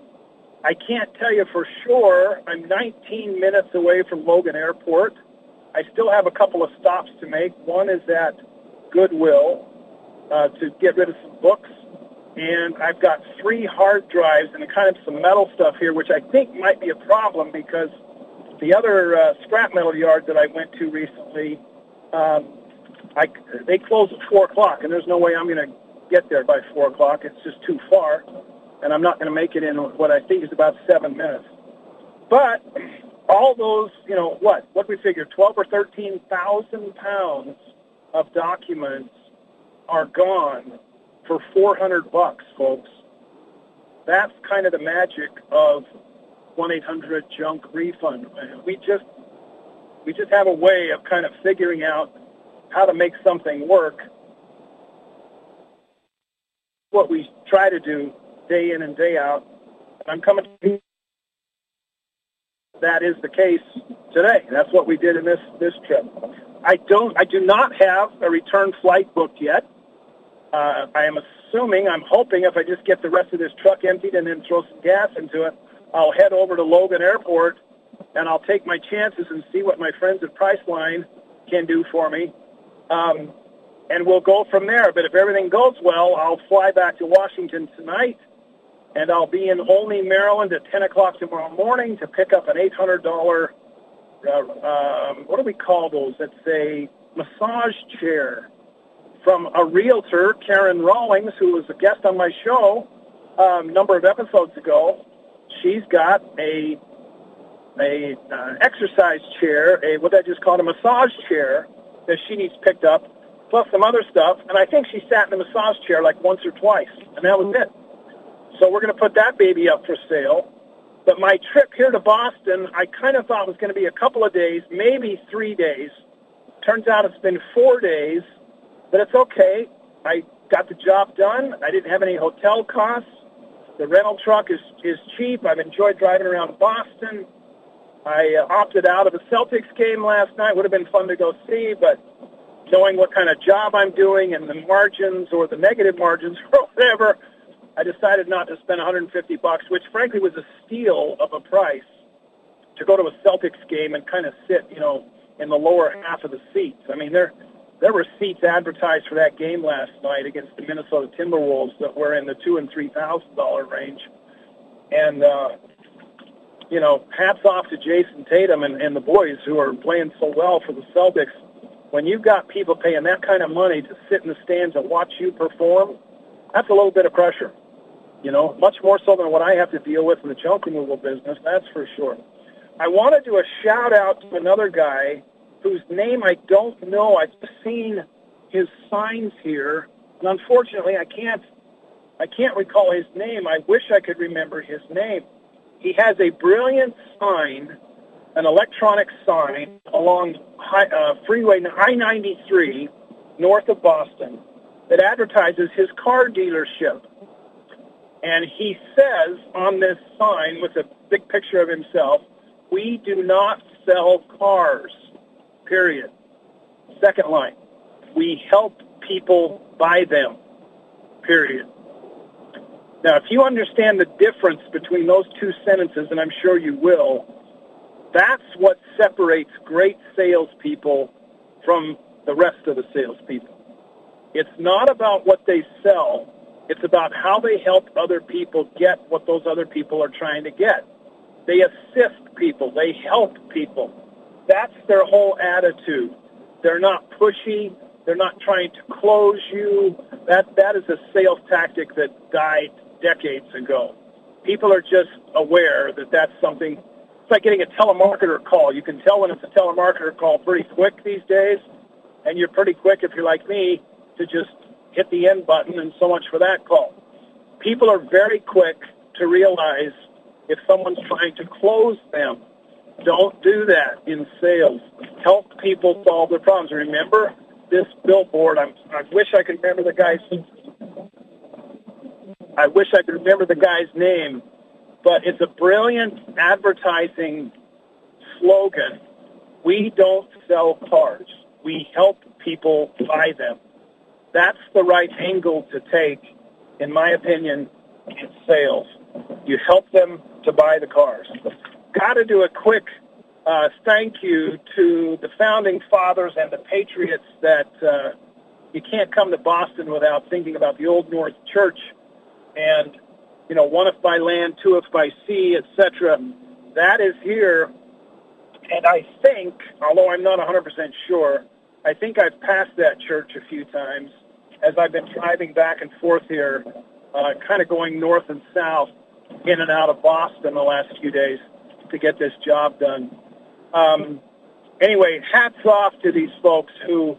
I can't tell you for sure. I'm nineteen minutes away from Logan Airport. I still have a couple of stops to make. One is at Goodwill uh, to get rid of some books. And I've got three hard drives and kind of some metal stuff here, which I think might be a problem, because the other uh, scrap metal yard that I went to recently, um, I, they close at four o'clock, and there's no way I'm going to get there by four o'clock. It's just too far, and I'm not going to make it in what I think is about seven minutes. But all those, you know, what? What we figure, twelve or thirteen thousand pounds of documents are gone for four hundred bucks, folks. That's kind of the magic of one eight hundred junk refund. We just we just have a way of kind of figuring out how to make something work. What we try to do day in and day out. And I'm coming to that is the case today. That's what we did in this this trip. I don't I do not have a return flight booked yet. Uh, I am assuming, I'm hoping, if I just get the rest of this truck emptied and then throw some gas into it, I'll head over to Logan Airport, and I'll take my chances and see what my friends at Priceline can do for me. Um, and we'll go from there. But if everything goes well, I'll fly back to Washington tonight, and I'll be in Olney, Maryland at ten o'clock tomorrow morning to pick up an eight hundred dollars, uh, um, what do we call those? It's a massage chair from a realtor, Karen Rawlings, who was a guest on my show um, a number of episodes ago. She's got a a uh, exercise chair, a what I just called a massage chair, that she needs picked up, plus some other stuff. And I think she sat in the massage chair like once or twice, and that was it. So we're going to put that baby up for sale. But my trip here to Boston, I kind of thought was going to be a couple of days, maybe three days. Turns out it's been four days, but it's okay. I got the job done. I didn't have any hotel costs. The rental truck is, is cheap. I've enjoyed driving around Boston. I uh, opted out of a Celtics game last night. Would have been fun to go see, but knowing what kind of job I'm doing and the margins or the negative margins or whatever, I decided not to spend one hundred fifty bucks, which frankly was a steal of a price, to go to a Celtics game and kind of sit, you know, in the lower half of the seats. I mean, there there were seats advertised for that game last night against the Minnesota Timberwolves that were in the two and three thousand dollar range. And uh, you know, hats off to Jason Tatum and, and the boys who are playing so well for the Celtics. When you've got people paying that kind of money to sit in the stands and watch you perform, that's a little bit of pressure. You know, much more so than what I have to deal with in the junk removal business, that's for sure. I want to do a shout-out to another guy whose name I don't know. I've just seen his signs here, and unfortunately I can't, I can't recall his name. I wish I could remember his name. He has a brilliant sign, an electronic sign, along high, uh, freeway I ninety-three north of Boston that advertises his car dealership. And he says on this sign with a big picture of himself, "We do not sell cars, period." Second line, "We help people buy them, period." Now, if you understand the difference between those two sentences, and I'm sure you will, that's what separates great salespeople from the rest of the salespeople. It's not about what they sell. It's about how they help other people get what those other people are trying to get. They assist people. They help people. That's their whole attitude. They're not pushy. They're not trying to close you. That that is a sales tactic that died decades ago. People are just aware that that's something. It's like getting a telemarketer call. You can tell when it's a telemarketer call pretty quick these days, and you're pretty quick, if you're like me, to just hit the end button, and so much for that call. People are very quick to realize if someone's trying to close them. Don't do that in sales. Help people solve their problems. Remember this billboard. I'm, I wish I could remember the guy's I wish I could remember the guy's name, but it's a brilliant advertising slogan. "We don't sell cars. We help people buy them." That's the right angle to take, in my opinion, in sales. You help them to buy the cars. Got to do a quick uh, thank you to the founding fathers and the Patriots that uh, you can't come to Boston without thinking about the Old North Church and, you know, one if by land, two if by sea, et cetera. That is here, and I think, although I'm not one hundred percent sure, I think I've passed that church a few times as I've been driving back and forth here, uh, kind of going north and south, in and out of Boston the last few days to get this job done. Um, anyway, hats off to these folks who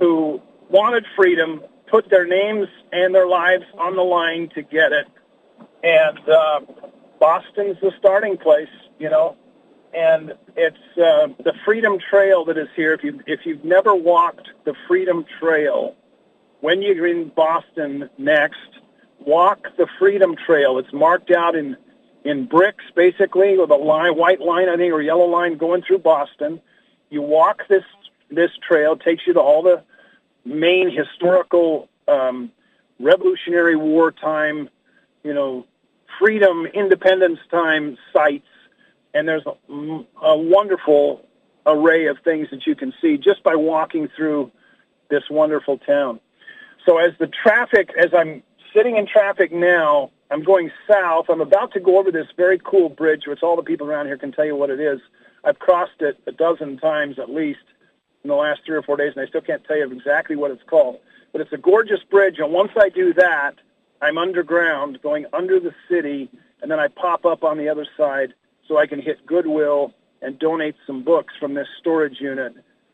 who wanted freedom, put their names and their lives on the line to get it, and uh, Boston's the starting place, you know. And it's uh, the Freedom Trail that is here. If you if you've never walked the Freedom Trail, when you're in Boston next, walk the Freedom Trail. It's marked out in in bricks, basically, with a line, white line, I think, or yellow line going through Boston. You walk this this trail. It takes you to all the main historical um, Revolutionary War time, you know, freedom, independence time sites. And there's a, a wonderful array of things that you can see just by walking through this wonderful town. So as the traffic, as I'm sitting in traffic now, I'm going south. I'm about to go over this very cool bridge, which all the people around here can tell you what it is. I've crossed it a dozen times at least in the last three or four days, and I still can't tell you exactly what it's called. But it's a gorgeous bridge, and once I do that, I'm underground, going under the city, and then I pop up on the other side, so I can hit Goodwill and donate some books from this storage unit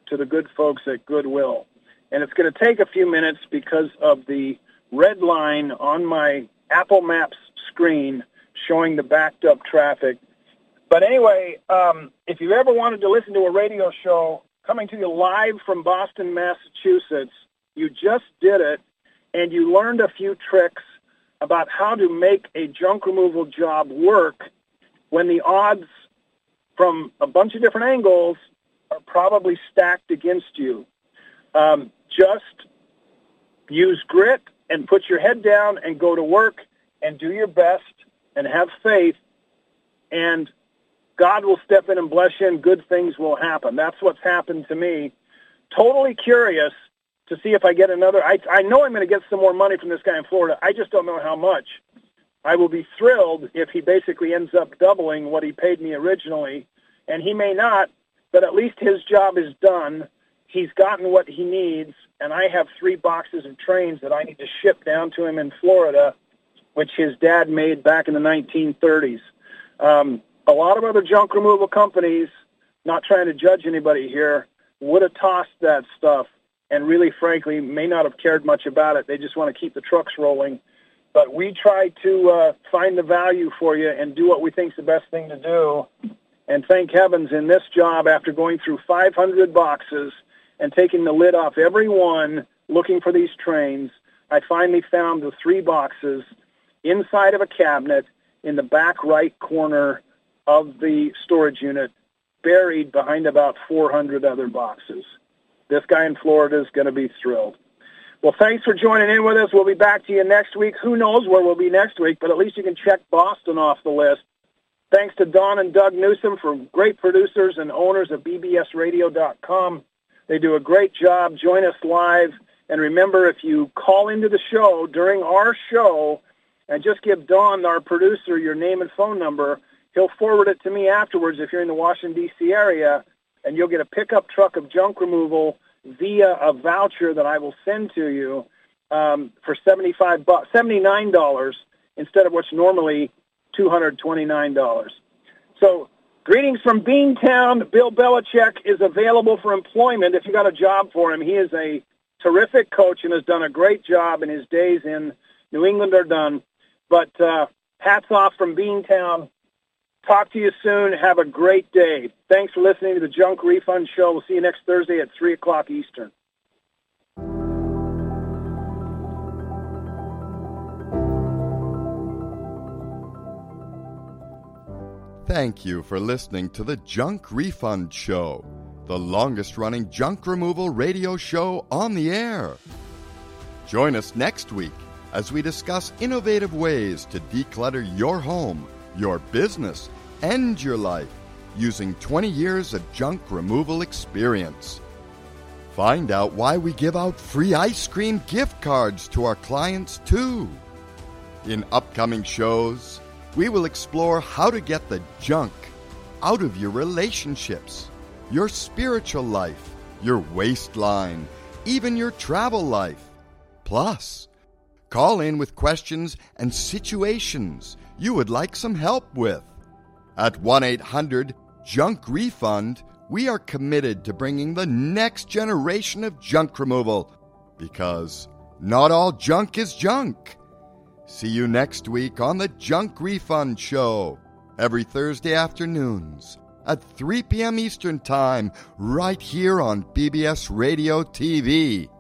to the good folks at Goodwill. And it's going to take a few minutes because of the red line on my Apple Maps screen showing the backed up traffic. But anyway, um, if you ever wanted to listen to a radio show coming to you live from Boston, Massachusetts, you just did it, and you learned a few tricks about how to make a junk removal job work when the odds from a bunch of different angles are probably stacked against you. Um, just use grit and put your head down and go to work and do your best and have faith, and God will step in and bless you, and good things will happen. That's what's happened to me. Totally curious to see if I get another. I, I know I'm going to get some more money from this guy in Florida. I just don't know how much. I will be thrilled if he basically ends up doubling what he paid me originally, and he may not, but at least his job is done. He's gotten what he needs, and I have three boxes of trains that I need to ship down to him in Florida, which his dad made back in the nineteen thirties. Um, a lot of other junk removal companies, not trying to judge anybody here, would have tossed that stuff and really, frankly, may not have cared much about it. They just want to keep the trucks rolling. But we try to uh, find the value for you and do what we think is the best thing to do. And thank heavens, in this job, after going through five hundred boxes and taking the lid off every one, looking for these trains, I finally found the three boxes inside of a cabinet in the back right corner of the storage unit, buried behind about four hundred other boxes. This guy in Florida is going to be thrilled. Well, thanks for joining in with us. We'll be back to you next week. Who knows where we'll be next week, but at least you can check Boston off the list. Thanks to Don and Doug Newsom for great producers and owners of b b s radio dot com. They do a great job. Join us live. And remember, if you call into the show during our show and just give Don, our producer, your name and phone number, he'll forward it to me afterwards if you're in the Washington, D C area, and you'll get a pickup truck of junk removal via a voucher that I will send to you um, for seventy-five dollars, seventy-nine dollars instead of what's normally two hundred twenty-nine dollars. So greetings from Beantown. Bill Belichick is available for employment if you got a job for him. He is a terrific coach and has done a great job, and his days in New England are done. But uh, hats off from Beantown. Talk to you soon. Have a great day. Thanks for listening to the Junk Refund Show. We'll see you next Thursday at three o'clock Eastern. Thank you for listening to the Junk Refund Show, the longest-running junk removal radio show on the air. Join us next week as we discuss innovative ways to declutter your home, your business, and your life using twenty years of junk removal experience. Find out why we give out free ice cream gift cards to our clients, too. In upcoming shows, we will explore how to get the junk out of your relationships, your spiritual life, your waistline, even your travel life. Plus, call in with questions and situations you would like some help with. At one eight hundred junk refund, we are committed to bringing the next generation of junk removal, because not all junk is junk. See you next week on the Junk Refund Show, every Thursday afternoons at three p.m. Eastern Time, right here on B B S Radio T V.